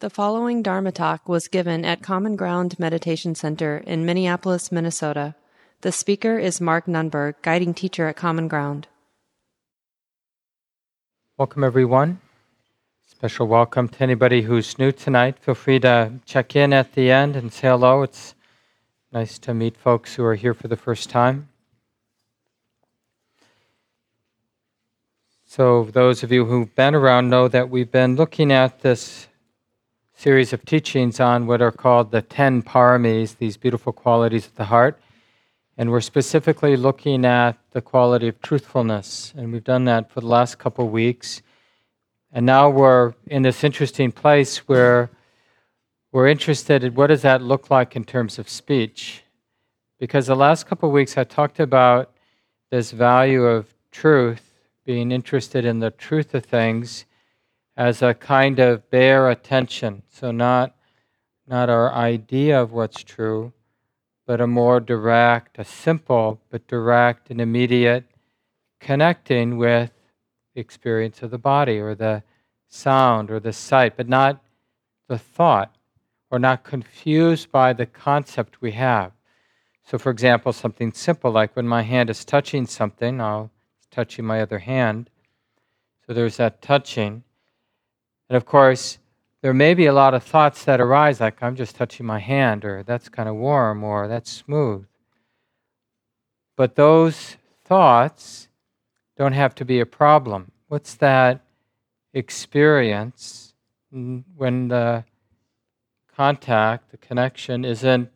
The following Dharma talk was given at Common Ground Meditation Center in Minneapolis, Minnesota. The speaker is Mark Nunberg, guiding teacher at Common Ground. Welcome, everyone. Special welcome to anybody who's new tonight. Feel free to check in at the end and say hello. It's nice to meet folks who are here for the first time. So those of you who've been around know that we've been looking at this series of teachings on what are called the 10 paramis, these beautiful qualities of the heart. And we're specifically looking at the quality of truthfulness. And we've done that for the last couple of weeks. And now we're in this interesting place where we're interested in what does that look like in terms of speech. Because the last couple of weeks I talked about this value of truth, being interested in the truth of things, as a kind of bare attention, so not our idea of what's true, but a more direct, a simple, but direct and immediate connecting with the experience of the body or the sound or the sight, but not the thought, or not confused by the concept we have. So for example, something simple like when my hand is touching something, I'll touch my other hand, so there's that touching. And of course, there may be a lot of thoughts that arise, like I'm just touching my hand, or that's kind of warm, or that's smooth. But those thoughts don't have to be a problem. What's that experience when the contact, the connection, isn't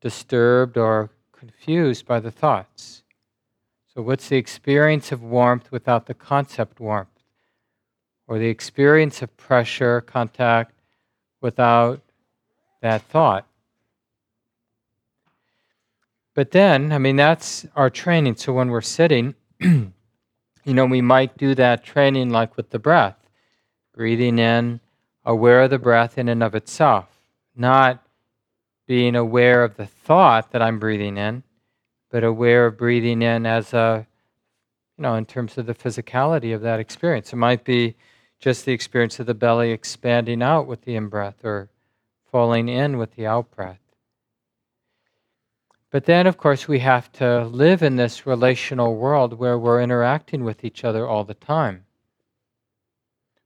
disturbed or confused by the thoughts? So what's the experience of warmth without the concept warmth? Or the experience of pressure, contact, without that thought. But then, that's our training. So when we're sitting, we might do that training like with the breath. Breathing in, aware of the breath in and of itself. Not being aware of the thought that I'm breathing in, but aware of breathing in as a, in terms of the physicality of that experience. It might be just the experience of the belly expanding out with the in-breath or falling in with the out-breath. But then, of course, we have to live in this relational world where we're interacting with each other all the time,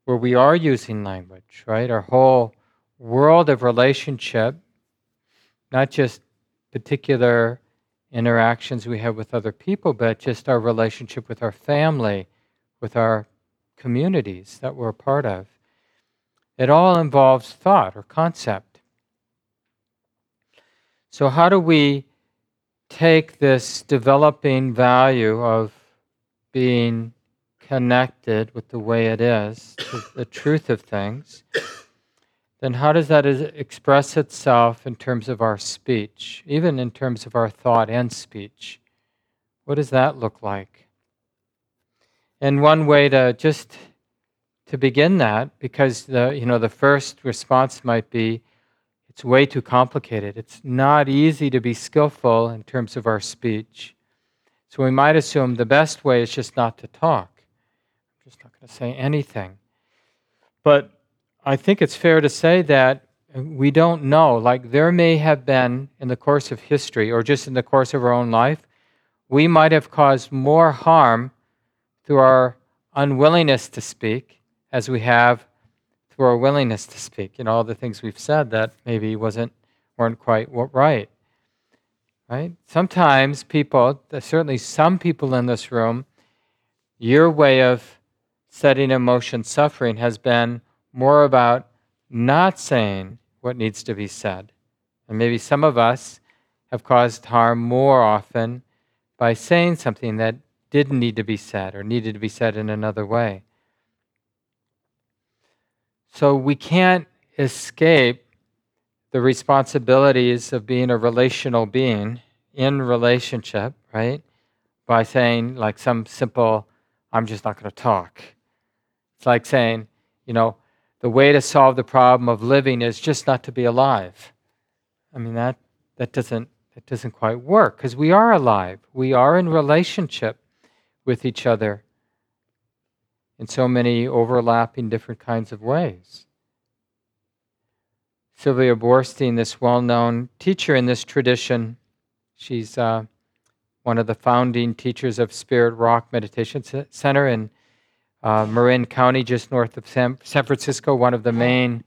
where we are using language, right? Our whole world of relationship, not just particular interactions we have with other people, but just our relationship with our family, with our communities that we're a part of. It all involves thought or concept. So how do we take this developing value of being connected with the way it is, to the truth of things, then how does that express itself in terms of our speech, even in terms of our thought and speech? What does that look like? And one way to just to begin that, because the first response might be, it's way too complicated. It's not easy to be skillful in terms of our speech. So we might assume the best way is just not to talk. I'm just not going to say anything. But I think it's fair to say that we don't know, like there may have been in the course of history or just in the course of our own life, we might have caused more harm through our unwillingness to speak as we have through our willingness to speak. All the things we've said that maybe weren't quite right, right? Sometimes people, certainly some people in this room, your way of setting emotion suffering has been more about not saying what needs to be said. And maybe some of us have caused harm more often by saying something that didn't need to be said or needed to be said in another way. So we can't escape the responsibilities of being a relational being in relationship, right? By saying like some simple, I'm just not going to talk. It's like saying, the way to solve the problem of living is just not to be alive. That doesn't quite work, because we are alive. We are in relationship with each other in so many overlapping different kinds of ways. Sylvia Boorstein, this well-known teacher in this tradition. She's one of the founding teachers of Spirit Rock Meditation Center in Marin County, just north of San Francisco, one of the main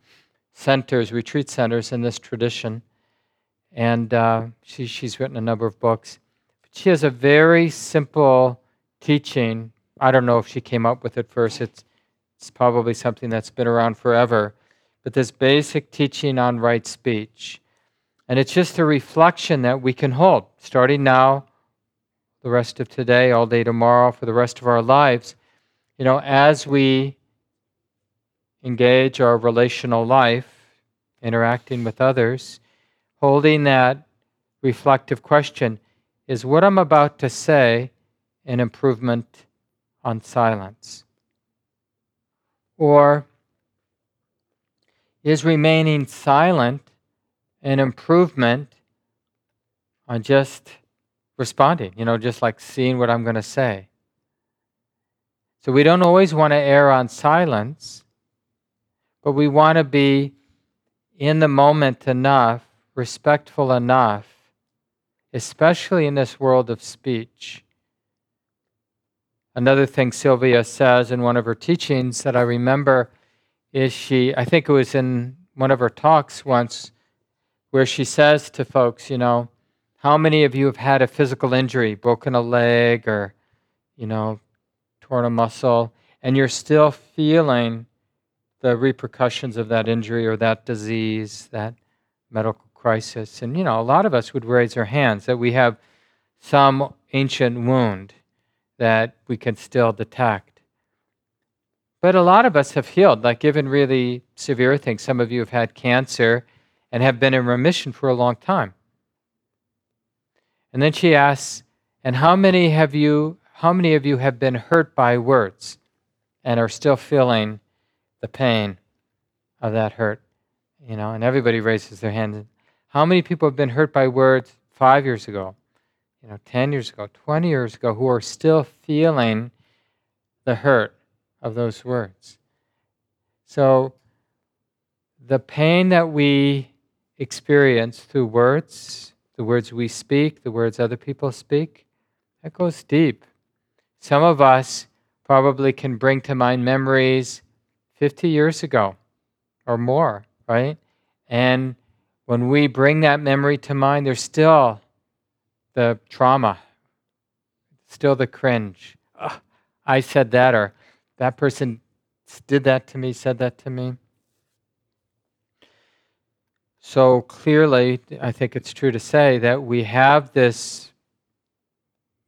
centers, retreat centers in this tradition. And she's written a number of books. But she has a very simple teaching. I don't know if she came up with it first. It's probably something that's been around forever. But this basic teaching on right speech. And it's just a reflection that we can hold, starting now, the rest of today, all day tomorrow, for the rest of our lives. You know, as we engage our relational life, interacting with others, holding that reflective question, is what I'm about to say an improvement on silence? Or is remaining silent an improvement on just responding, you know, just like seeing what I'm going to say? So we don't always want to err on silence, but we want to be in the moment enough, respectful enough, especially in this world of speech. Another thing Sylvia says in one of her teachings that I remember is I think it was in one of her talks once, where she says to folks, you know, how many of you have had a physical injury, broken a leg or, you know, torn a muscle, and you're still feeling the repercussions of that injury or that disease, that medical crisis? And, you know, a lot of us would raise our hands that we have some ancient wound that we can still detect. But a lot of us have healed, like given really severe things. Some of you have had cancer and have been in remission for a long time. And then she asks, and how many of you have been hurt by words and are still feeling the pain of that hurt? You know, and everybody raises their hand. How many people have been hurt by words 5 years ago, you know, 10 years ago, 20 years ago, who are still feeling the hurt of those words? So the pain that we experience through words, the words we speak, the words other people speak, that goes deep. Some of us probably can bring to mind memories 50 years ago or more, right? And when we bring that memory to mind, there's still the trauma, still the cringe. Ugh, I said that, or that person did that to me, said that to me. So clearly, I think it's true to say that we have this,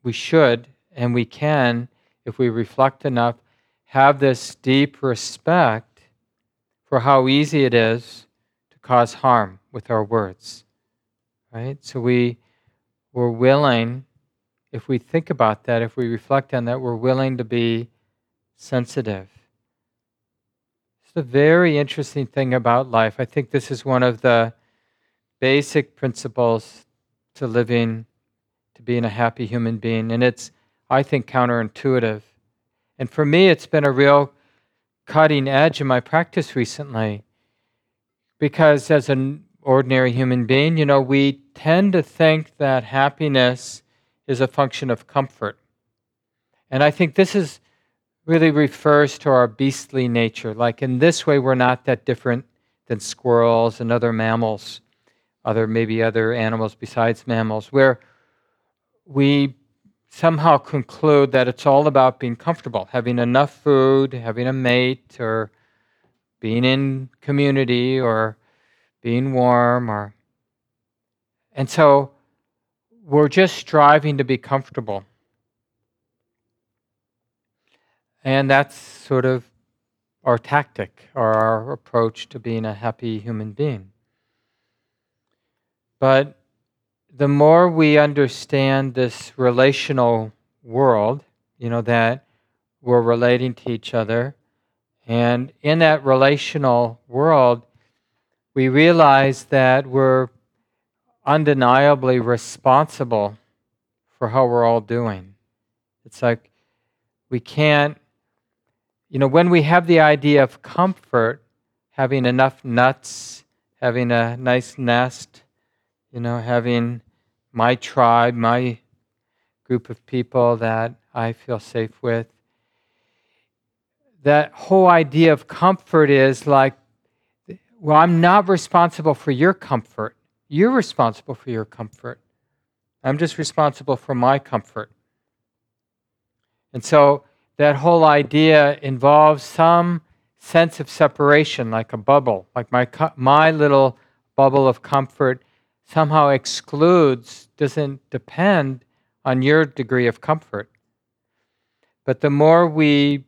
we should, and we can, if we reflect enough, have this deep respect for how easy it is to cause harm with our words, right? So we're willing, if we think about that, if we reflect on that, we're willing to be sensitive. It's a very interesting thing about life. I think this is one of the basic principles to living, to being a happy human being. And it's, I think, counterintuitive. And for me, it's been a real cutting edge in my practice recently. Because as an ordinary human being, you know, we tend to think that happiness is a function of comfort. And I think this is really refers to our beastly nature. Like in this way, we're not that different than squirrels and other mammals, maybe other animals besides mammals, where we somehow conclude that it's all about being comfortable, having enough food, having a mate, or being in community, or being warm, or... And so we're just striving to be comfortable. And that's sort of our tactic or our approach to being a happy human being. But the more we understand this relational world, you know, that we're relating to each other, and in that relational world, we realize that we're undeniably responsible for how we're all doing. It's like we can't. You know, when we have the idea of comfort, having enough nuts, having a nice nest, you know, having my tribe, my group of people that I feel safe with. That whole idea of comfort is like, well, I'm not responsible for your comfort. You're responsible for your comfort. I'm just responsible for my comfort. And so that whole idea involves some sense of separation, like a bubble, like my little bubble of comfort somehow excludes, doesn't depend on your degree of comfort. But the more we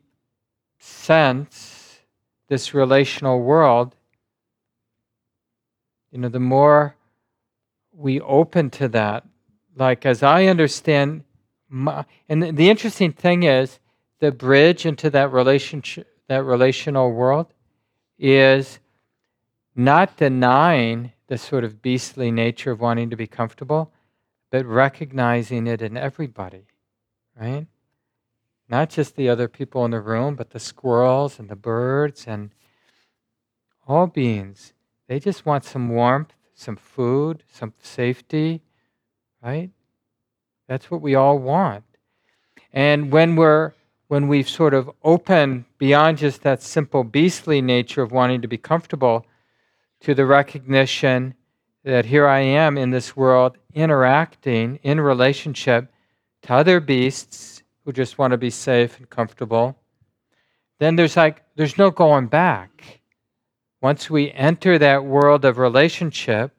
sense this relational world, you know, the more we open to that. Like, as I understand, and the interesting thing is, the bridge into that relationship, that relational world, is not denying the sort of beastly nature of wanting to be comfortable, but recognizing it in everybody, right? Not just the other people in the room, but the squirrels and the birds and all beings. They just want some warmth, some food, some safety, right? That's what we all want. And when we've sort of opened beyond just that simple beastly nature of wanting to be comfortable to the recognition that here I am in this world interacting in relationship to other beasts who just want to be safe and comfortable, then there's no going back. Once we enter that world of relationship,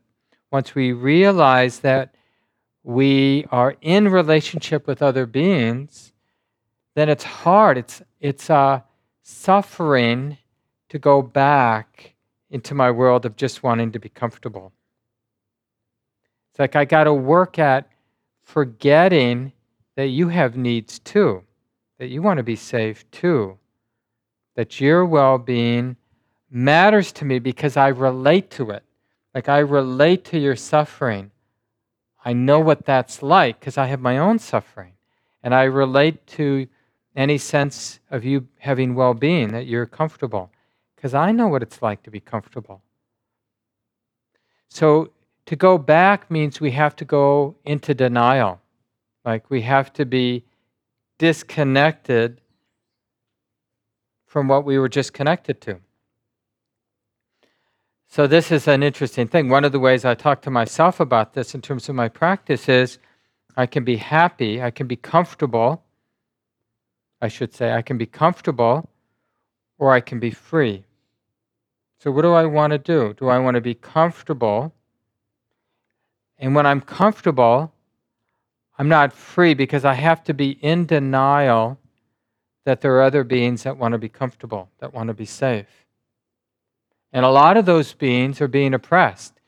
once we realize that we are in relationship with other beings, then it's hard, it's suffering to go back into my world of just wanting to be comfortable. It's like I got to work at forgetting that you have needs too, that you want to be safe too, that your well-being matters to me because I relate to it. Like I relate to your suffering. I know what that's like because I have my own suffering. And I relate to any sense of you having well-being, that you're comfortable, because I know what it's like to be comfortable. So to go back means we have to go into denial. Like we have to be disconnected from what we were just connected to. So this is an interesting thing. One of the ways I talk to myself about this in terms of my practice is I can be happy, I can be comfortable, I should say, I can be comfortable or I can be free. So what do I want to do? Do I want to be comfortable? And when I'm comfortable, I'm not free because I have to be in denial that there are other beings that want to be comfortable, that want to be safe. And a lot of those beings are being oppressed.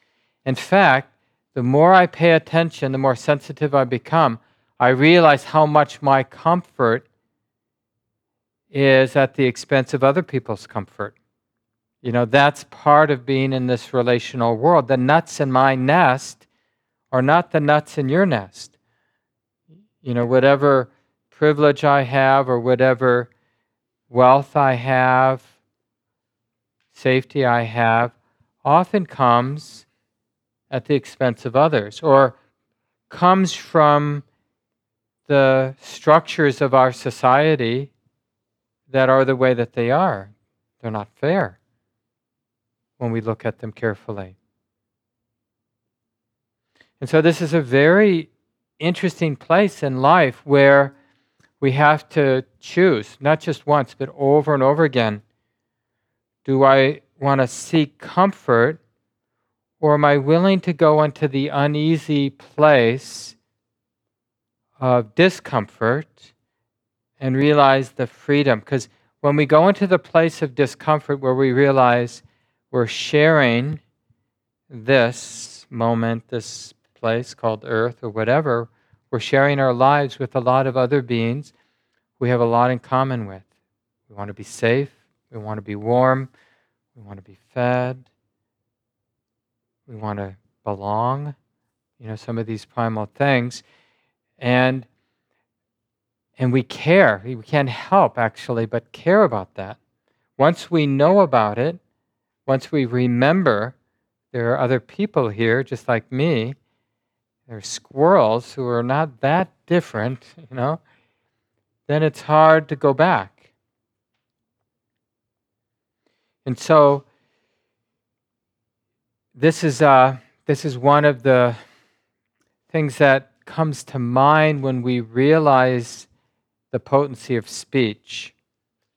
In fact, the more I pay attention, the more sensitive I become, I realize how much my comfort is at the expense of other people's comfort. You know, that's part of being in this relational world. The nuts in my nest are not the nuts in your nest. You know, whatever privilege I have or whatever wealth I have, safety I have, often comes at the expense of others or comes from the structures of our society that are the way that they are. They're not fair when we look at them carefully. And so this is a very interesting place in life where we have to choose, not just once, but over and over again. Do I want to seek comfort, or am I willing to go into the uneasy place of discomfort and realize the freedom? Because when we go into the place of discomfort where we realize we're sharing this moment, this place called Earth or whatever, we're sharing our lives with a lot of other beings we have a lot in common with. We want to be safe, we want to be warm, we want to be fed, we want to belong, you know, some of these primal things. And we care. We can't help, actually, but care about that. Once we know about it, once we remember There are other people here just like me. There are squirrels who are not that different, you know. Then it's hard to go back. And so this is one of the things that comes to mind when we realize the potency of speech.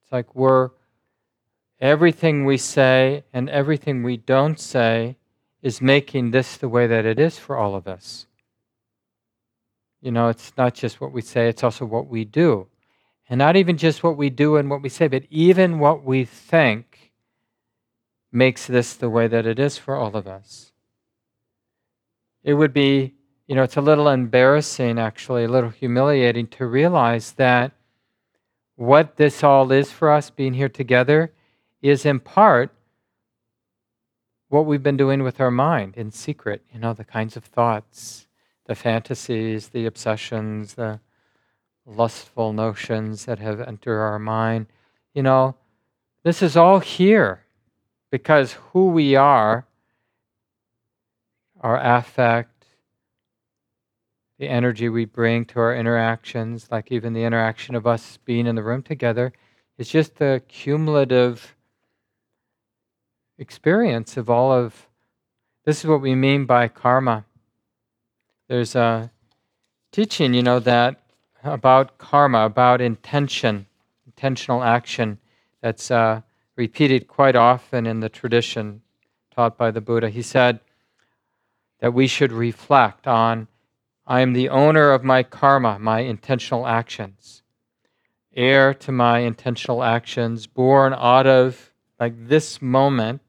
It's like everything we say and everything we don't say is making this the way that it is for all of us. You know, it's not just what we say, it's also what we do. And not even just what we do and what we say, but even what we think makes this the way that it is for all of us. It would be, you know, it's a little embarrassing, actually, a little humiliating to realize that what this all is for us, being here together, is in part what we've been doing with our mind in secret, you know, the kinds of thoughts, the fantasies, the obsessions, the lustful notions that have entered our mind. You know, this is all here because who we are, our affect, the energy we bring to our interactions, like even the interaction of us being in the room together, is just the cumulative experience of all of, this is what we mean by karma. There's a teaching, you know, that about karma, about intention, intentional action, that's repeated quite often in the tradition taught by the Buddha. He said that we should reflect on, I am the owner of my karma, my intentional actions, heir to my intentional actions, born out of, like this moment,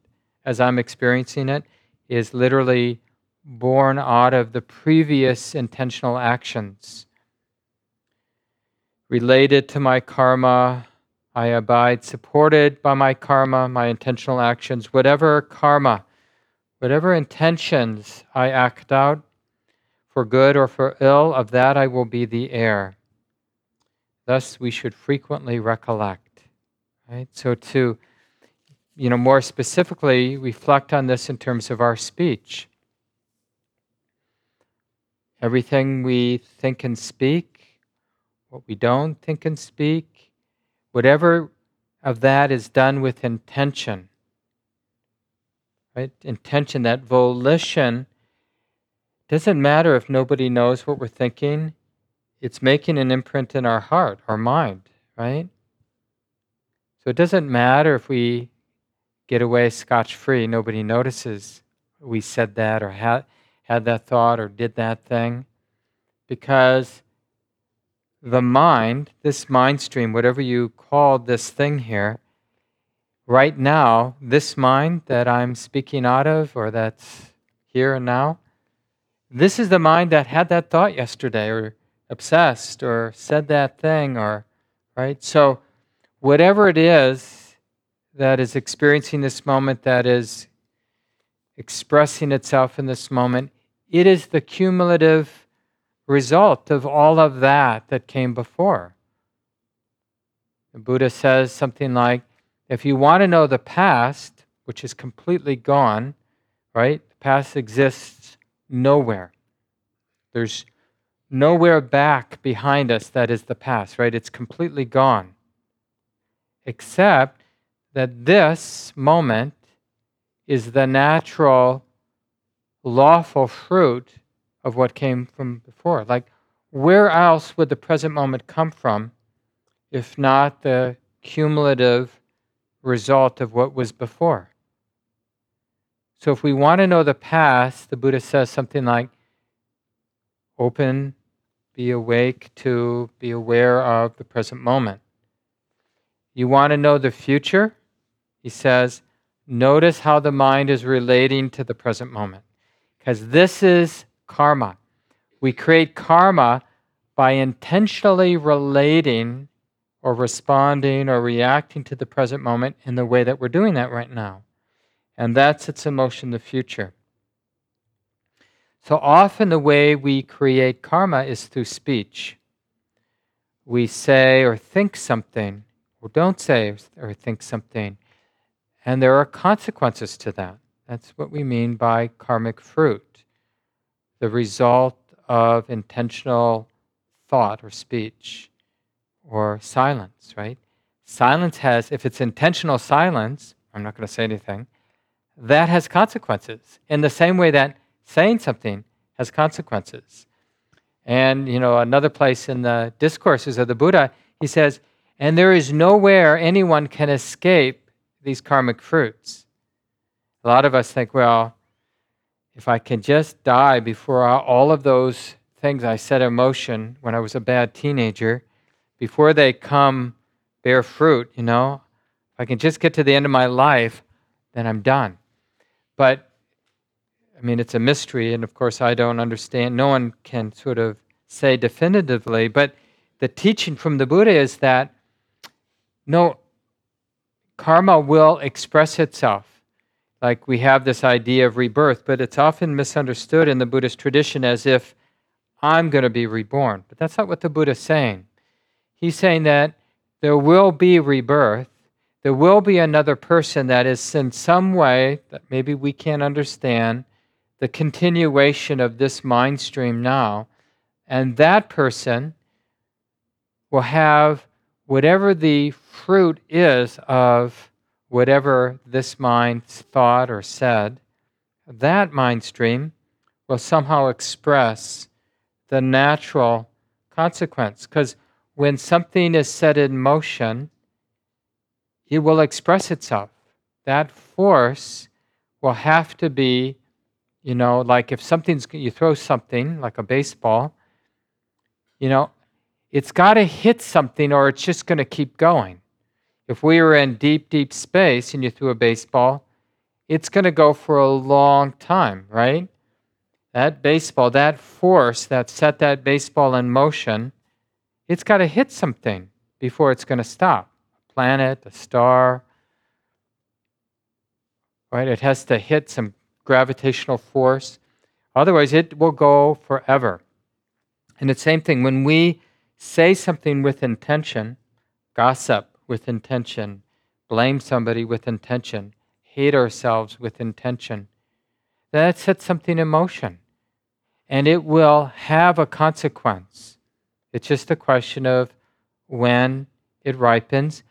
as I'm experiencing it, is literally born out of the previous intentional actions. Related to my karma, I abide supported by my karma, my intentional actions, whatever karma, whatever intentions I act out, for good or for ill, of that I will be the heir. Thus we should frequently recollect. Right? So to, you know, more specifically reflect on this in terms of our speech. Everything we think and speak, what we don't think and speak, whatever of that is done with intention, right? Intention, that volition, doesn't matter if nobody knows what we're thinking, it's making an imprint in our heart, our mind, right? So it doesn't matter if we get away scotch-free, nobody notices we said that or had that thought or did that thing, because the mind, this mind stream, whatever you call this thing here, right now, this mind that I'm speaking out of or that's here and now, this is the mind that had that thought yesterday or obsessed or said that thing or, right? So whatever it is that is experiencing this moment that is expressing itself in this moment, it is the cumulative result of all of that came before. The Buddha says something like, if you want to know the past, which is completely gone, right? The past exists nowhere. There's nowhere back behind us that is the past, right? It's completely gone. Except that this moment is the natural, lawful fruit of what came from before. Like, where else would the present moment come from if not the cumulative result of what was before? So if we want to know the past, the Buddha says something like, open, be awake to, be aware of the present moment. You want to know the future? He says, notice how the mind is relating to the present moment, because this is karma. We create karma by intentionally relating or responding or reacting to the present moment in the way that we're doing that right now. And that's its emotion, the future. So often the way we create karma is through speech. We say or think something, or don't say or think something, and there are consequences to that. That's what we mean by karmic fruit, the result of intentional thought or speech or silence, right? Silence has, if it's intentional silence, I'm not going to say anything, that has consequences in the same way that saying something has consequences. And, you know, another place in the discourses of the Buddha, he says, and there is nowhere anyone can escape these karmic fruits. A lot of us think, well, if I can just die before all of those things I set in motion when I was a bad teenager, before they come bear fruit, you know, if I can just get to the end of my life, then I'm done. But, I mean, it's a mystery, and of course I don't understand. No one can sort of say definitively, but the teaching from the Buddha is that, no, karma will express itself. Like we have this idea of rebirth, but it's often misunderstood in the Buddhist tradition as if I'm going to be reborn. But that's not what the Buddha's saying. He's saying that there will be rebirth. There will be another person that is in some way that maybe we can't understand, the continuation of this mind stream now. And that person will have whatever the fruit is of whatever this mind thought or said, that mind stream will somehow express the natural consequence. Because when something is set in motion, it will express itself. That force will have to be, you know, like if something's, you throw something, like a baseball, you know, it's got to hit something or it's just going to keep going. If we were in deep, deep space and you threw a baseball, it's going to go for a long time, right? That baseball, that force that set that baseball in motion, it's got to hit something before it's going to stop. A planet, a star, right? It has to hit some gravitational force. Otherwise, it will go forever. And the same thing, when we say something with intention, gossip with intention, blame somebody with intention, hate ourselves with intention, that sets something in motion. And it will have a consequence. It's just a question of when it ripens,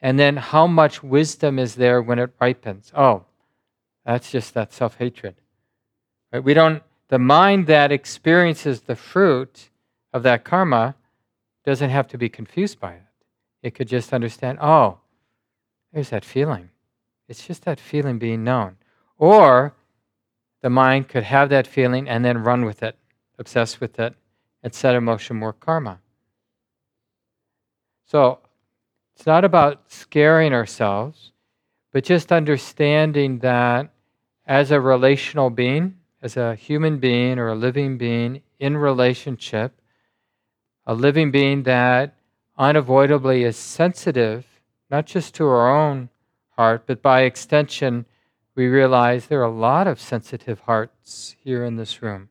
and then how much wisdom is there when it ripens. Oh, that's just that self-hatred. Right? We don't, the mind that experiences the fruit of that karma doesn't have to be confused by it. It could just understand, oh, there's that feeling. It's just that feeling being known. Or the mind could have that feeling and then run with it, obsess with it, and set in motion more karma. So it's not about scaring ourselves, but just understanding that as a relational being, as a human being or a living being in relationship, a living being that unavoidably is sensitive, not just to our own heart, but by extension, we realize there are a lot of sensitive hearts here in this room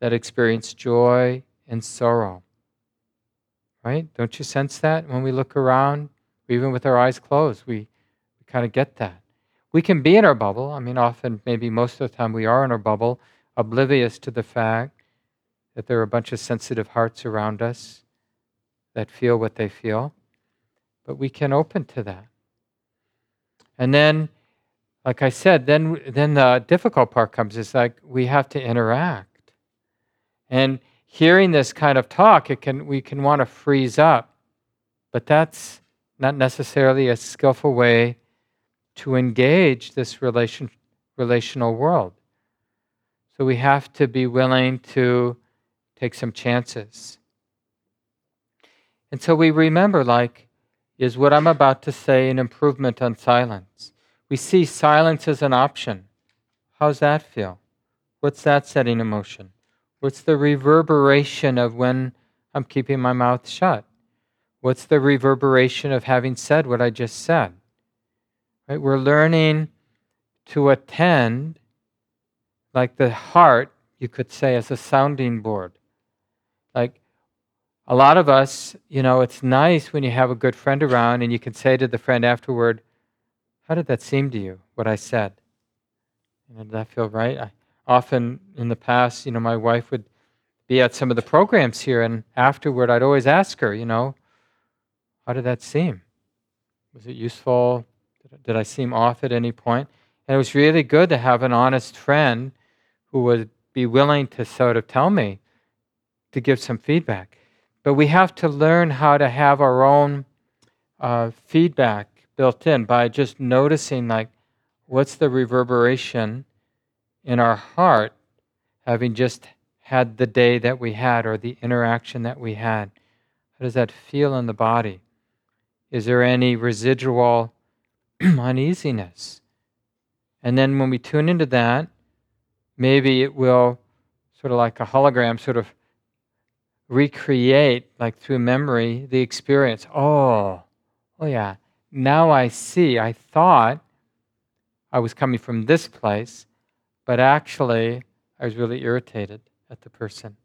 that experience joy and sorrow, right? Don't you sense that when we look around, even with our eyes closed, we kind of get that. We can be in our bubble. I mean, often, maybe most of the time we are in our bubble, oblivious to the fact that there are a bunch of sensitive hearts around us that feel what they feel, but we can open to that. And then, like I said, then the difficult part comes, is like we have to interact. And hearing this kind of talk, we can want to freeze up, but that's not necessarily a skillful way to engage this relational world. So we have to be willing to take some chances. And so we remember, like, is what I'm about to say an improvement on silence? We see silence as an option. How's that feel? What's that setting in motion? What's the reverberation of when I'm keeping my mouth shut? What's the reverberation of having said what I just said? Right? We're learning to attend, like the heart, you could say, as a sounding board. Like, a lot of us, you know, it's nice when you have a good friend around and you can say to the friend afterward, how did that seem to you, what I said? did that feel right? I often in the past, my wife would be at some of the programs here, and afterward I'd always ask her, how did that seem? Was it useful? Did I seem off at any point? And it was really good to have an honest friend who would be willing to sort of tell me, to give some feedback. But we have to learn how to have our own feedback built in by just noticing, what's the reverberation in our heart, having just had the day that we had or the interaction that we had. How does that feel in the body? Is there any residual uneasiness? And then when we tune into that, maybe it will, sort of like a hologram, sort of recreate, through memory, the experience. Oh yeah, now I see. I thought I was coming from this place, but actually I was really irritated at the person,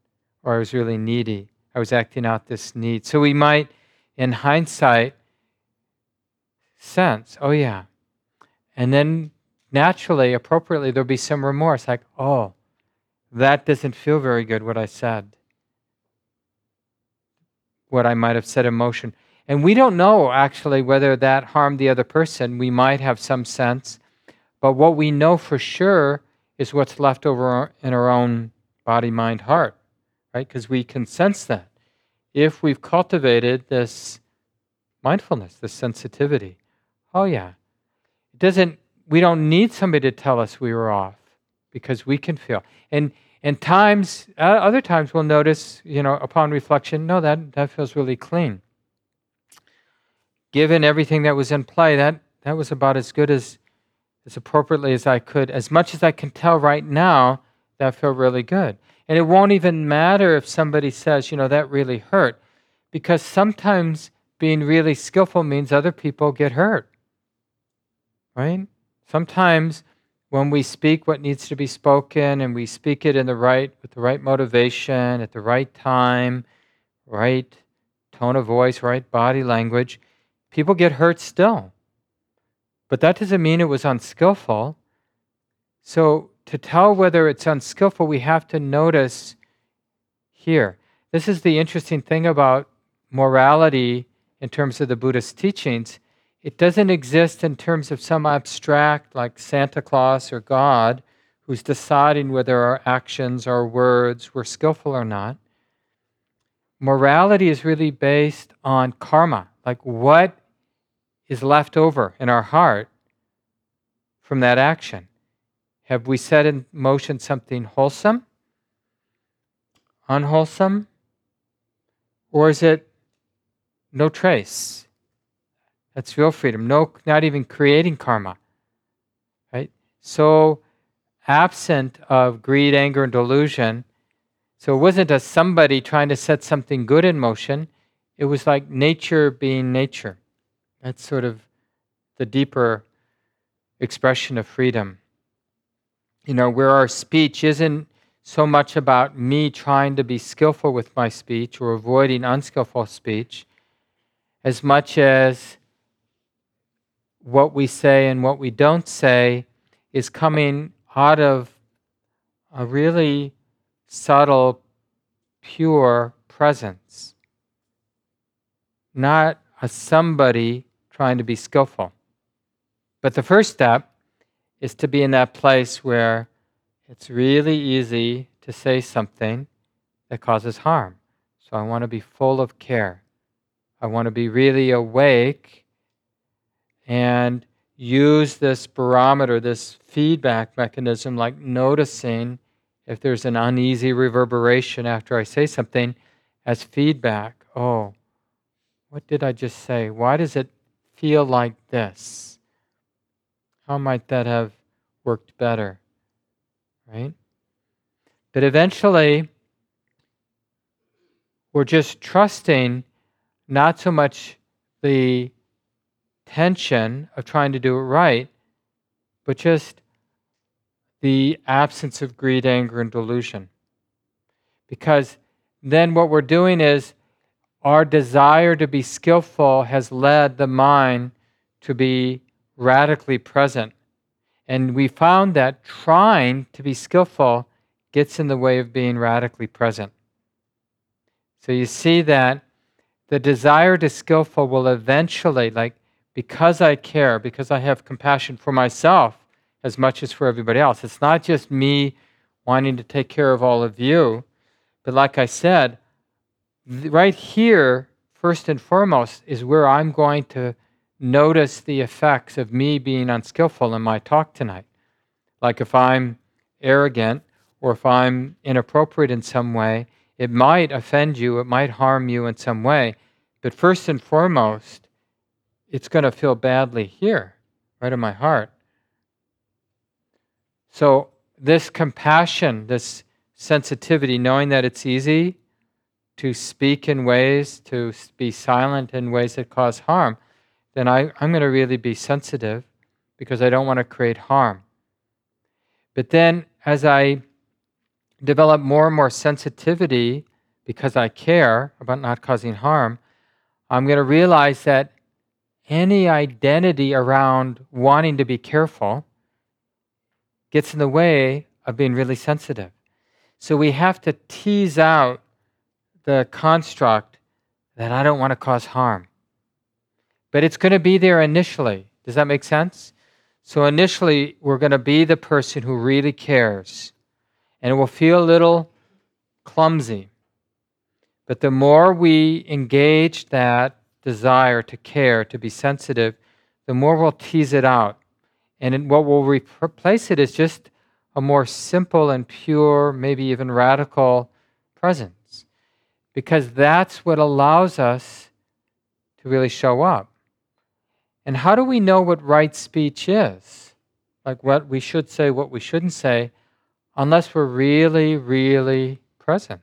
or I was really needy. I was acting out this need. So we might, in hindsight, sense, oh yeah. And then naturally, appropriately, there'll be some remorse, oh, that doesn't feel very good, what I said. What I might have said in motion. And we don't know actually whether that harmed the other person. We might have some sense, but what we know for sure is what's left over in our own body, mind, heart, right? Because we can sense that. If we've cultivated this mindfulness, this sensitivity, oh yeah, we don't need somebody to tell us we were off because we can feel. And other times we'll notice, upon reflection, no, that feels really clean. Given everything that was in play, that was about as good as appropriately as I could. As much as I can tell right now, that felt really good. And it won't even matter if somebody says, that really hurt, because sometimes being really skillful means other people get hurt, right? Sometimes when we speak what needs to be spoken, and we speak it with the right motivation, at the right time, right tone of voice, right body language, people get hurt still. But that doesn't mean it was unskillful. So to tell whether it's unskillful, we have to notice here. This is the interesting thing about morality in terms of the Buddhist teachings. It doesn't exist in terms of some abstract, like Santa Claus or God, who's deciding whether our actions, our words were skillful or not. Morality is really based on karma, like what is left over in our heart from that action. Have we set in motion something wholesome, unwholesome, or is it no trace? That's real freedom. No, not even creating karma, right? So absent of greed, anger, and delusion. So it wasn't a somebody trying to set something good in motion. It was like nature being nature. That's sort of the deeper expression of freedom. Where our speech isn't so much about me trying to be skillful with my speech or avoiding unskillful speech, as much as what we say and what we don't say is coming out of a really subtle, pure presence. Not a somebody trying to be skillful. But the first step is to be in that place where it's really easy to say something that causes harm. So I want to be full of care. I want to be really awake and use this barometer, this feedback mechanism, like noticing if there's an uneasy reverberation after I say something as feedback. Oh, what did I just say? Why does it feel like this? How might that have worked better, right? But eventually, we're just trusting not so much the tension of trying to do it right, but just the absence of greed, anger, and delusion. Because then what we're doing is our desire to be skillful has led the mind to be radically present. And we found that trying to be skillful gets in the way of being radically present. So you see that the desire to skillful will eventually, like, because I care, because I have compassion for myself as much as for everybody else. It's not just me wanting to take care of all of you, but like I said, right here, first and foremost, is where I'm going to notice the effects of me being unskillful in my talk tonight. Like if I'm arrogant or if I'm inappropriate in some way, it might offend you, it might harm you in some way, but first and foremost, it's going to feel badly here, right in my heart. So this compassion, this sensitivity, knowing that it's easy to speak in ways, to be silent in ways that cause harm, then I'm going to really be sensitive because I don't want to create harm. But then as I develop more and more sensitivity because I care about not causing harm, I'm going to realize that any identity around wanting to be careful gets in the way of being really sensitive. So we have to tease out the construct that I don't want to cause harm. But it's going to be there initially. Does that make sense? So initially, we're going to be the person who really cares. And it will feel a little clumsy. But the more we engage that desire to care, to be sensitive, the more we'll tease it out. And what will replace it is just a more simple and pure, maybe even radical presence. Because that's what allows us to really show up. And how do we know what right speech is? Like what we should say, what we shouldn't say, unless we're really, really present.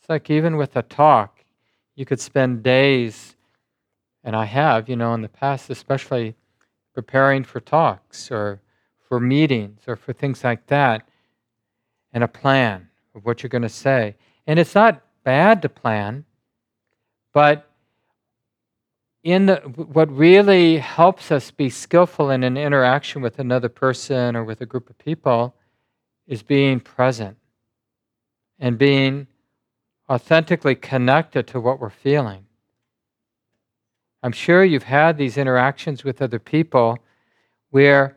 It's like even with a talk, you could spend days, and I have, in the past, especially preparing for talks or for meetings or for things like that, and a plan of what you're going to say. And it's not bad to plan, but what really helps us be skillful in an interaction with another person or with a group of people is being present and being authentically connected to what we're feeling. I'm sure you've had these interactions with other people where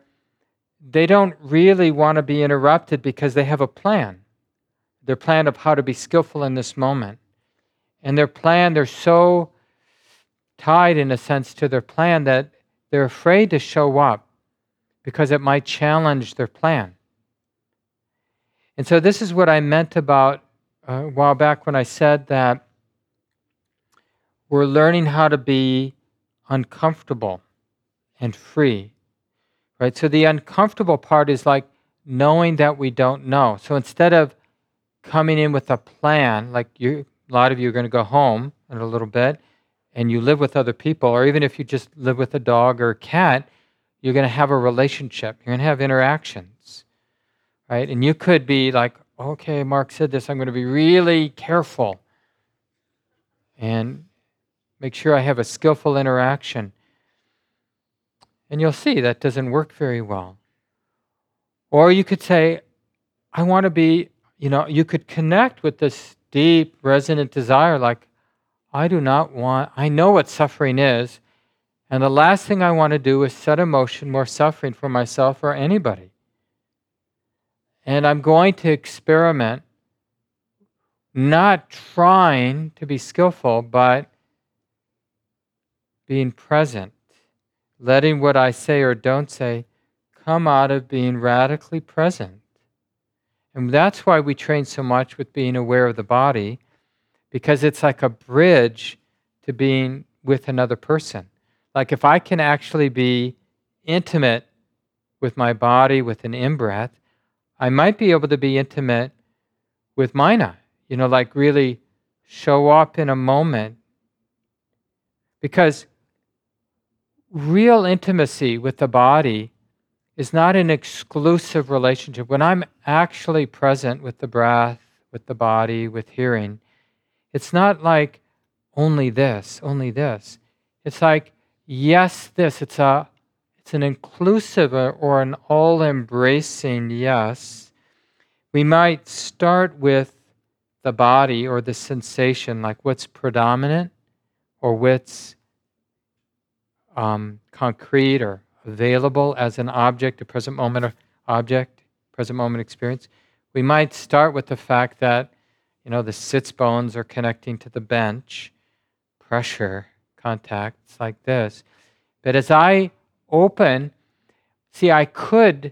they don't really want to be interrupted because they have a plan. Their plan of how to be skillful in this moment. And their plan, they're so tied in a sense to their plan that they're afraid to show up because it might challenge their plan. And so this is what I meant about a while back when I said that we're learning how to be uncomfortable and free, right? So the uncomfortable part is like knowing that we don't know. So instead of coming in with a plan, like a lot of you are going to go home in a little bit, and you live with other people, or even if you just live with a dog or a cat, you're going to have a relationship. You're going to have interactions, right? And you could be like, okay, Mark said this, I'm going to be really careful and make sure I have a skillful interaction. And you'll see that doesn't work very well. Or you could say, I want to be, you could connect with this deep, resonant desire, like, I know what suffering is, and the last thing I want to do is set in motion more suffering for myself or anybody. And I'm going to experiment, not trying to be skillful, but being present, letting what I say or don't say come out of being radically present. And that's why we train so much with being aware of the body, because it's like a bridge to being with another person. Like if I can actually be intimate with my body, with an in-breath, I might be able to be intimate with mine, like really show up in a moment. Because real intimacy with the body is not an exclusive relationship. When I'm actually present with the breath, with the body, with hearing, it's not like only this, only this. It's like, yes, this. It's a It's an inclusive or an all-embracing yes. We might start with the body or the sensation, like what's predominant or what's concrete or available as an object, a present moment of object, present moment experience. We might start with the fact that, you know, the sits bones are connecting to the bench, pressure, contacts like this. But as I open, see, I could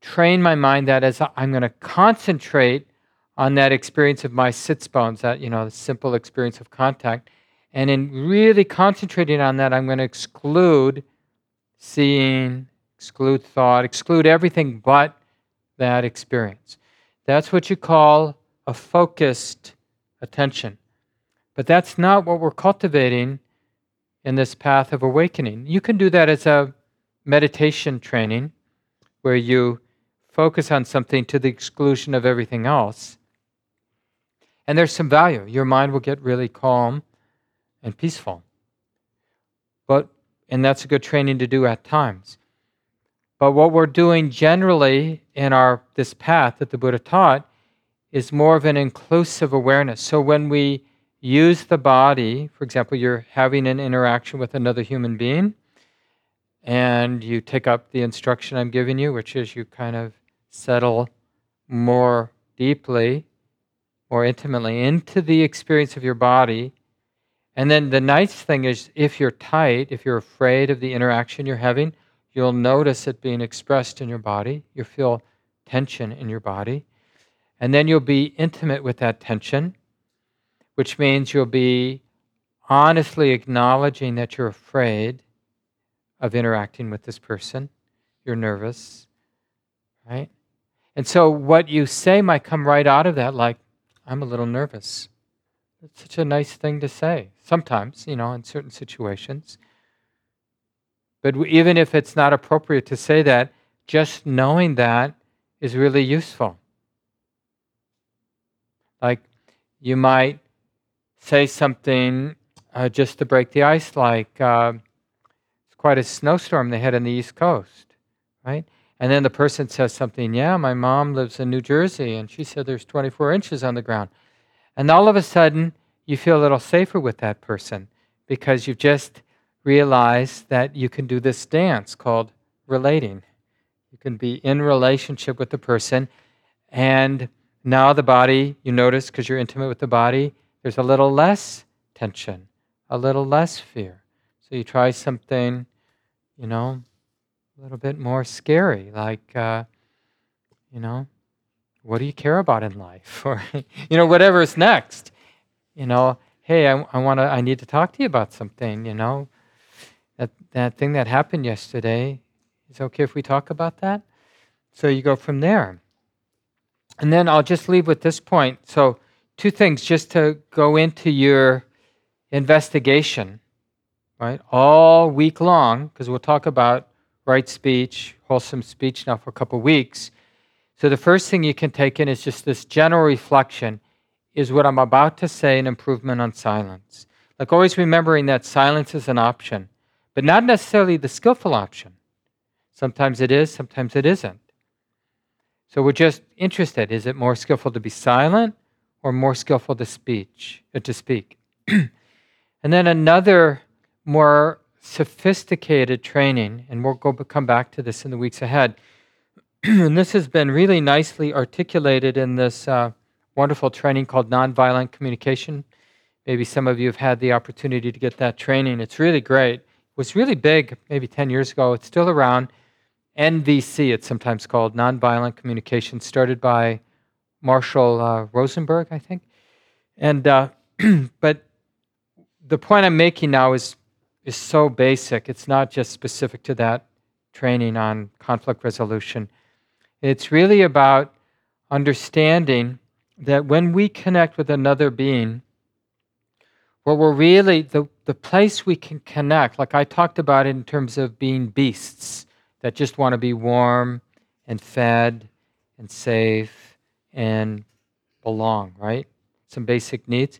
train my mind that as I'm going to concentrate on that experience of my sits bones, that, you know, the simple experience of contact. And in really concentrating on that, I'm going to exclude seeing, exclude thought, exclude everything but that experience. That's what you call a focused attention. But that's not what we're cultivating in this path of awakening. You can do that as a meditation training where you focus on something to the exclusion of everything else. And there's some value. Your mind will get really calm and peaceful. And that's a good training to do at times. But what we're doing generally in this path that the Buddha taught is more of an inclusive awareness. So when we use the body, for example, you're having an interaction with another human being and you take up the instruction I'm giving you, which is you kind of settle more deeply, more intimately into the experience of your body. And then the nice thing is, if you're tight, if you're afraid of the interaction you're having, you'll notice it being expressed in your body. You'll feel tension in your body. And then you'll be intimate with that tension, which means you'll be honestly acknowledging that you're afraid of interacting with this person. You're nervous, right? And so what you say might come right out of that, like, I'm a little nervous. It's such a nice thing to say. Sometimes, you know, in certain situations. But even if it's not appropriate to say that, just knowing that is really useful. Like, you might say something just to break the ice, like, it's quite a snowstorm they had on the East Coast, right? And then the person says something, yeah, my mom lives in New Jersey, and she said there's 24 inches on the ground. And all of a sudden, you feel a little safer with that person because you've just realized that you can do this dance called relating. You can be in relationship with the person. And now the body, you notice, because you're intimate with the body, there's a little less tension, a little less fear. So you try something, you know, a little bit more scary, like, you know, what do you care about in life? Or, you know, whatever is next. You know, hey, I need to talk to you about something, you know. That thing that happened yesterday, is it okay if we talk about that? So you go from there. And then I'll just leave with this point. So two things just to go into your investigation, right? All week long, because we'll talk about right speech, wholesome speech now for a couple weeks. So the first thing you can take in is just this general reflection. Is what I'm about to say an improvement on silence? Like always remembering that silence is an option, but not necessarily the skillful option. Sometimes it is, sometimes it isn't. So we're just interested. Is it more skillful to be silent or more skillful to speak? And then another more sophisticated training, and we'll come back to this in the weeks ahead, and this has been really nicely articulated in this wonderful training called Nonviolent Communication. Maybe some of you have had the opportunity to get that training. It's really great. It was really big maybe 10 years ago. It's still around. NVC, it's sometimes called, Nonviolent Communication, started by Marshall Rosenberg, I think. And but the point I'm making now is so basic. It's not just specific to that training on conflict resolution. It's really about understanding that when we connect with another being, what we're really, the place we can connect, like I talked about in terms of being beasts that just want to be warm and fed and safe and belong, right? Some basic needs.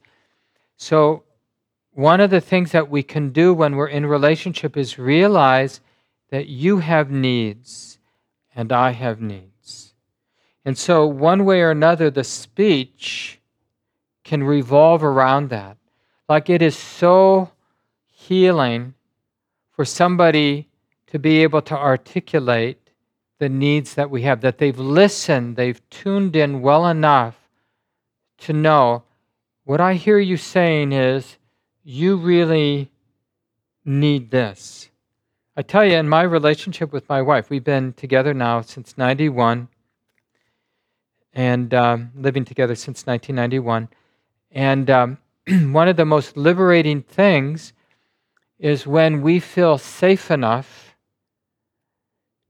So one of the things that we can do when we're in relationship is realize that you have needs and I have needs. And so one way or another, the speech can revolve around that. Like, it is so healing for somebody to be able to articulate the needs that we have, that they've listened, they've tuned in well enough to know, what I hear you saying is, you really need this. I tell you, in my relationship with my wife, we've been together now since 91, and living together since 1991, and one of the most liberating things is when we feel safe enough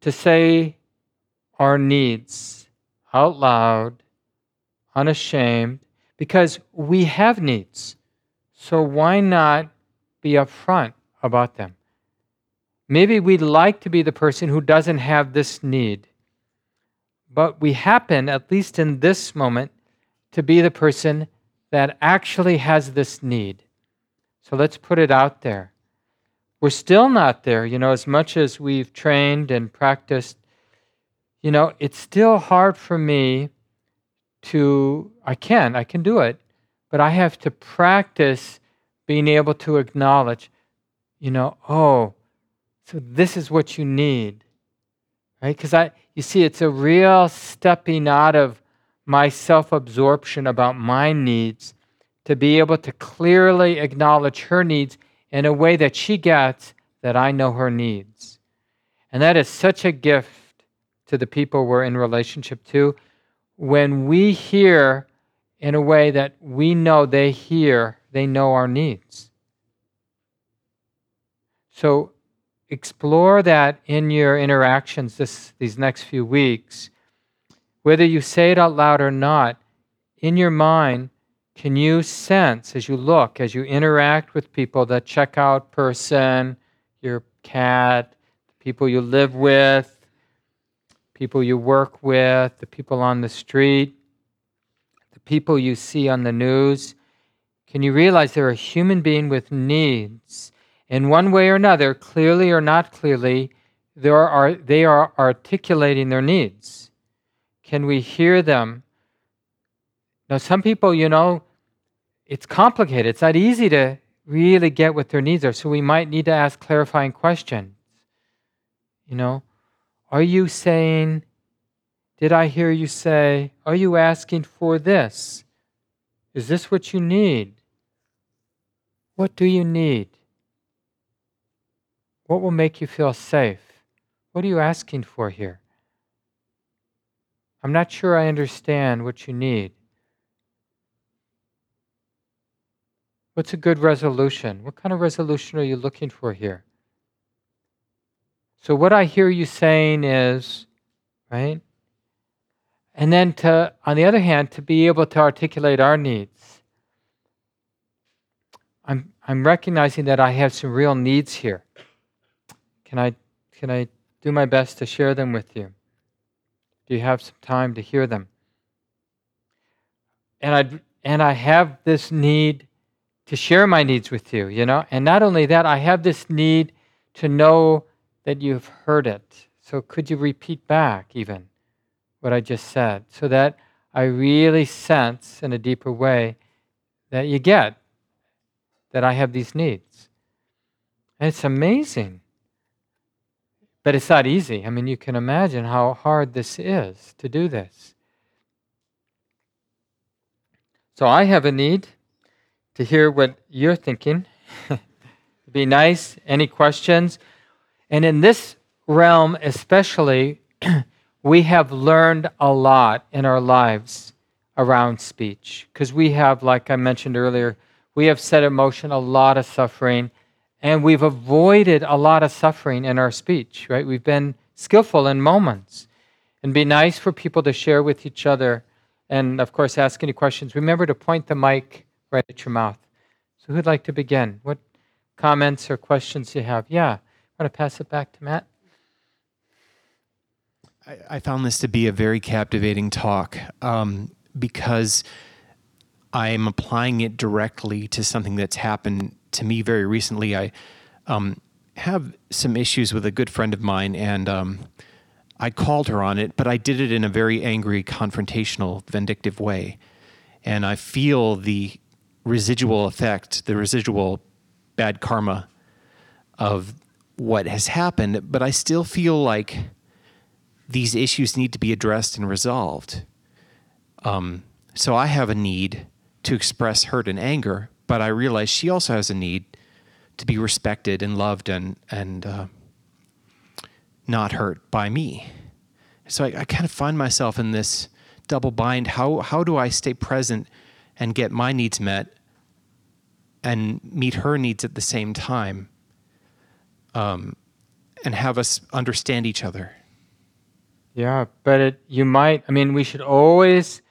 to say our needs out loud, unashamed, because we have needs. So why not be upfront about them? Maybe we'd like to be the person who doesn't have this need, but we happen, at least in this moment, to be the person that actually has this need. So let's put it out there. We're still not there, as much as we've trained and practiced, it's still hard for me to, I can do it, but I have to practice being able to acknowledge, so this is what you need, right? Because it's a real stepping out of my self-absorption about my needs to be able to clearly acknowledge her needs in a way that she gets that I know her needs. And that is such a gift to the people we're in relationship to when we hear in a way that we know they hear, they know our needs. So explore that in your interactions these next few weeks. Whether you say it out loud or not, in your mind, can you sense as you look, as you interact with people, the checkout person, your cat, the people you live with, people you work with, the people on the street, the people you see on the news? Can you realize they're a human being with needs? In one way or another, clearly or not clearly, they are articulating their needs. Can we hear them? Now, some people, it's complicated. It's not easy to really get what their needs are. So we might need to ask clarifying questions. Are you saying, did I hear you say, are you asking for this? Is this what you need? What do you need? What will make you feel safe? What are you asking for here? I'm not sure I understand what you need. What's a good resolution? What kind of resolution are you looking for here? So what I hear you saying is, right? And then on the other hand, to be able to articulate our needs. I'm recognizing that I have some real needs here. Can I do my best to share them with you? Do you have some time to hear them? And I have this need to share my needs with you, And not only that, I have this need to know that you've heard it. So could you repeat back even what I just said so that I really sense in a deeper way that you get that I have these needs? And it's amazing. But it's not easy. You can imagine how hard this is to do this. So I have a need to hear what you're thinking. It'd be nice. Any questions? And in this realm especially, we have learned a lot in our lives around speech. Because we have, like I mentioned earlier, we have set in motion a lot of suffering, and we've avoided a lot of suffering in our speech, right? We've been skillful in moments. And be nice for people to share with each other. And of course, ask any questions. Remember to point the mic right at your mouth. So who'd like to begin? What comments or questions you have? Yeah, want to pass it back to Matt? I found this to be a very captivating talk because I'm applying it directly to something that's happened to me very recently. I have some issues with a good friend of mine, and I called her on it, but I did it in a very angry, confrontational, vindictive way. And I feel the residual effect, the residual bad karma of what has happened, but I still feel like these issues need to be addressed and resolved. So I have a need to express hurt and anger, but I realize she also has a need to be respected and loved and not hurt by me. So I kind of find myself in this double bind. How do I stay present and get my needs met and meet her needs at the same time, and have us understand each other? Yeah, but we should always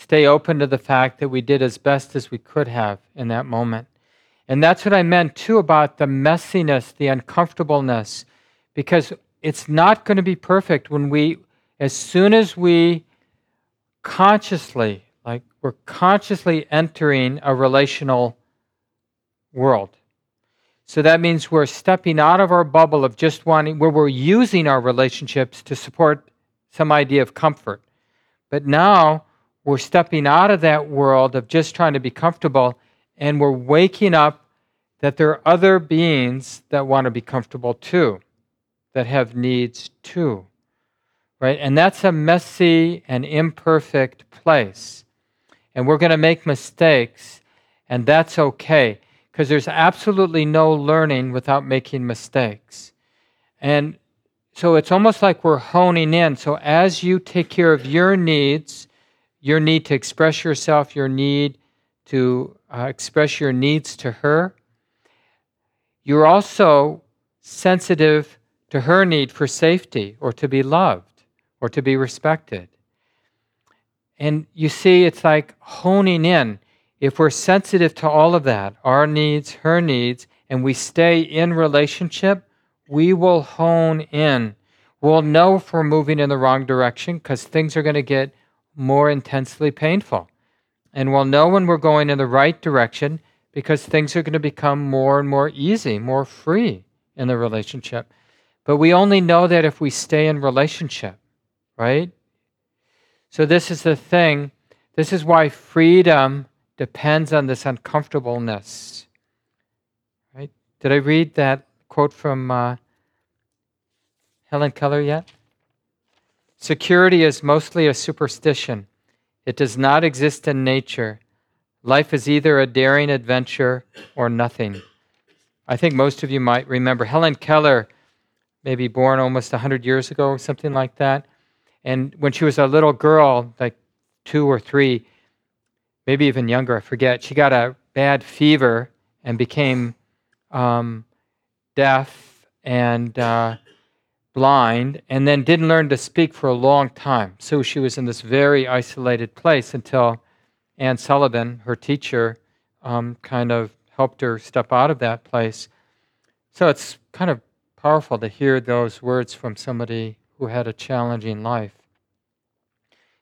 stay open to the fact that we did as best as we could have in that moment. And that's what I meant too about the messiness, the uncomfortableness, because it's not going to be perfect when as soon as we consciously, like we're consciously entering a relational world. So that means we're stepping out of our bubble of just wanting, where we're using our relationships to support some idea of comfort. But now we're stepping out of that world of just trying to be comfortable, and we're waking up that there are other beings that want to be comfortable too, that have needs too, right? And that's a messy and imperfect place. And we're going to make mistakes, and that's okay, because there's absolutely no learning without making mistakes. And so it's almost like we're honing in. So as you take care of your needs, your need to express yourself, your need to express your needs to her, you're also sensitive to her need for safety or to be loved or to be respected. And you see, it's like honing in. If we're sensitive to all of that, our needs, her needs, and we stay in relationship, we will hone in. We'll know if we're moving in the wrong direction, because things are going to get more intensely painful. And we'll know when we're going in the right direction, because things are going to become more and more easy, more free in the relationship. But we only know that if we stay in relationship, right? So this is the thing. This is why freedom depends on this uncomfortableness, right? Did I read that quote from Helen Keller yet? Security is mostly a superstition. It does not exist in nature. Life is either a daring adventure or nothing. I think most of you might remember Helen Keller, maybe born almost 100 years ago, something like that. And when she was a little girl, like 2 or 3, maybe even younger, I forget, she got a bad fever and became deaf and blind, and then didn't learn to speak for a long time. So she was in this very isolated place until Anne Sullivan, her teacher, kind of helped her step out of that place. So it's kind of powerful to hear those words from somebody who had a challenging life.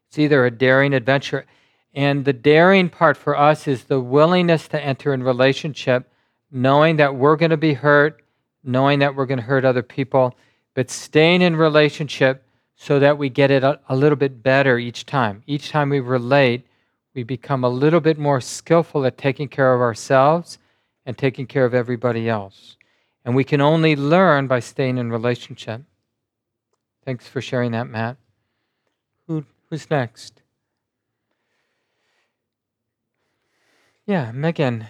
It's either a daring adventure, and the daring part for us is the willingness to enter in relationship, knowing that we're going to be hurt, knowing that we're going to hurt other people, but staying in relationship so that we get it a little bit better each time. Each time we relate, we become a little bit more skillful at taking care of ourselves and taking care of everybody else. And we can only learn by staying in relationship. Thanks for sharing that, Matt. Who's next? Yeah, Megan.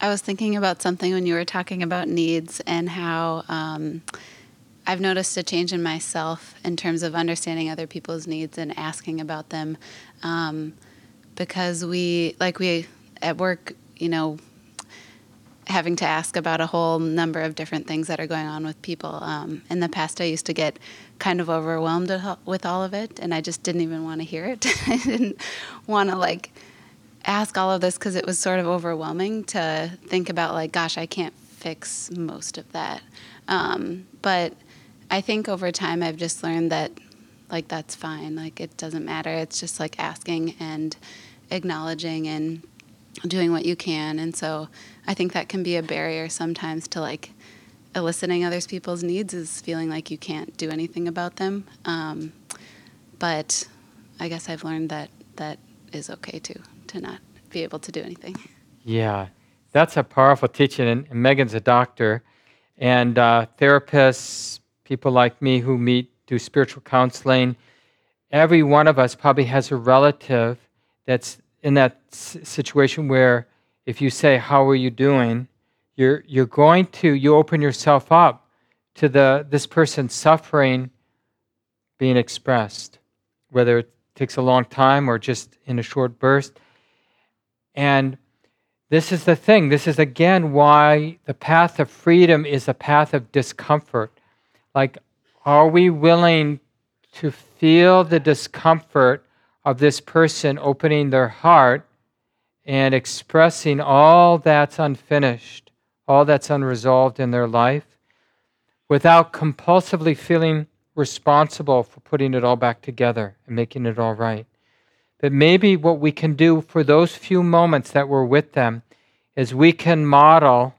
I was thinking about something when you were talking about needs, and how I've noticed a change in myself in terms of understanding other people's needs and asking about them, because we at work, having to ask about a whole number of different things that are going on with people. In the past, I used to get kind of overwhelmed with all of it, and I just didn't even want to hear it. I didn't want to ask all of this, because it was sort of overwhelming to think about, I can't fix most of that. But I think over time I've just learned that, that's fine. It doesn't matter. It's just asking and acknowledging and doing what you can. And so I think that can be a barrier sometimes to, like, eliciting other people's needs, is feeling like you can't do anything about them. But I guess I've learned that that is okay too, to not be able to do anything. Yeah, that's a powerful teaching. And Megan's a doctor, and therapists, people like me who meet, do spiritual counseling. Every one of us probably has a relative that's in that situation where if you say, how are you doing? You're going to, you open yourself up to this person's suffering being expressed, whether it takes a long time or just in a short burst. And this is the thing. This is, again, why the path of freedom is a path of discomfort. Like, are we willing to feel the discomfort of this person opening their heart and expressing all that's unfinished, all that's unresolved in their life, without compulsively feeling responsible for putting it all back together and making it all right? But maybe what we can do for those few moments that we're with them is we can model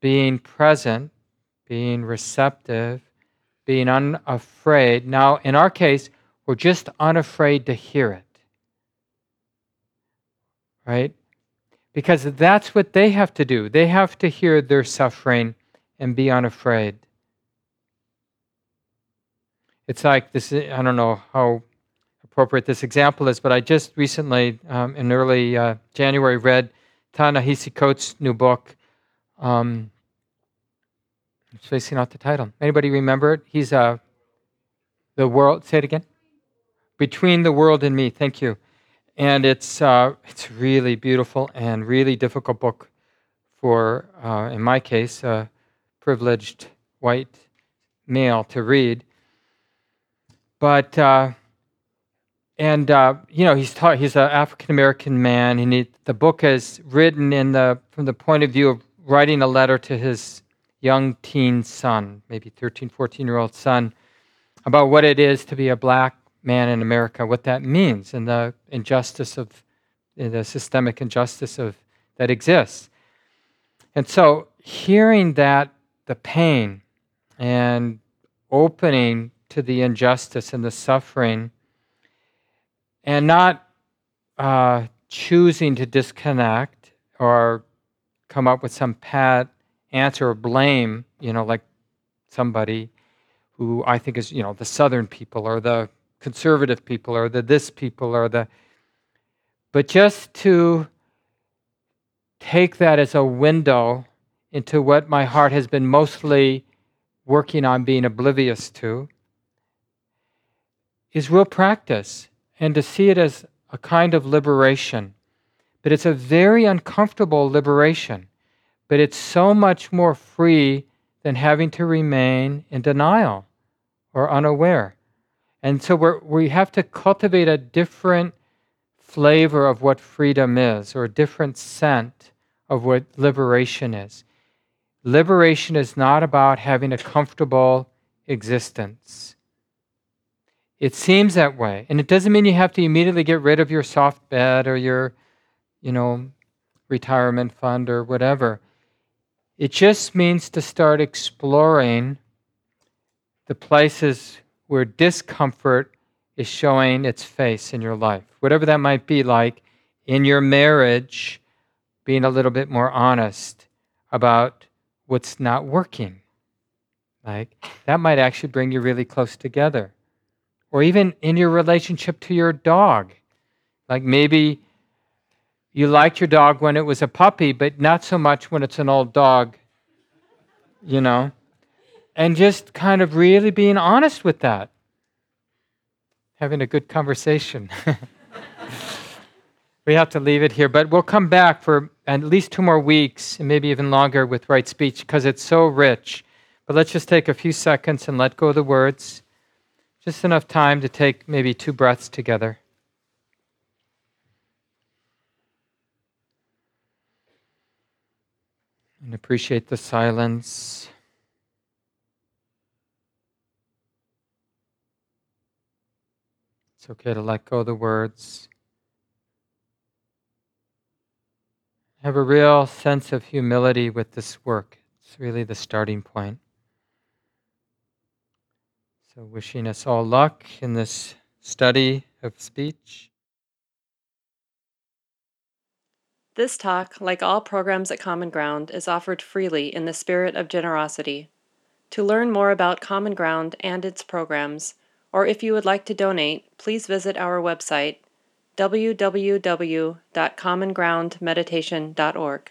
being present, being receptive, being unafraid. Now, in our case, we're just unafraid to hear it, right? Because that's what they have to do. They have to hear their suffering and be unafraid. It's like this, I don't know how appropriate this example is, but I just recently, in early January, read Ta-Nehisi Coates' new book. I'm spacing out the title. Anybody remember it? He's the world. Say it again. Between the World and Me. Thank you. And it's really beautiful and really difficult book for, in my case, a privileged white male to read. But he's an African American man, and the book is written from the point of view of writing a letter to his young teen son, maybe 13, 14-year-old son, about what it is to be a black man in America, what that means, and the injustice and the systemic injustice that exists. And so hearing that, the pain, and opening to the injustice and the suffering, and not choosing to disconnect or come up with some pat answer or blame, like somebody who I think is, the Southern people or the conservative people or the this people or the... But just to take that as a window into what my heart has been mostly working on being oblivious to is real practice, and to see it as a kind of liberation. But it's a very uncomfortable liberation. But it's so much more free than having to remain in denial or unaware. And so we have to cultivate a different flavor of what freedom is, or a different scent of what liberation is. Liberation is not about having a comfortable existence. It seems that way. And it doesn't mean you have to immediately get rid of your soft bed or your, retirement fund or whatever. It just means to start exploring the places where discomfort is showing its face in your life. Whatever that might be, like in your marriage, being a little bit more honest about what's not working. Like, that might actually bring you really close together. Or even in your relationship to your dog. Like, maybe you liked your dog when it was a puppy, but not so much when it's an old dog, And just kind of really being honest with that. Having a good conversation. We have to leave it here, but we'll come back for at least 2 more weeks, and maybe even longer, with right speech, because it's so rich. But let's just take a few seconds and let go of the words. Just enough time to take maybe 2 breaths together. And appreciate the silence. It's okay to let go of the words. have a real sense of humility with this work. It's really the starting point. So wishing us all luck in this study of speech. This talk, like all programs at Common Ground, is offered freely in the spirit of generosity. To learn more about Common Ground and its programs, or if you would like to donate, please visit our website, www.commongroundmeditation.org.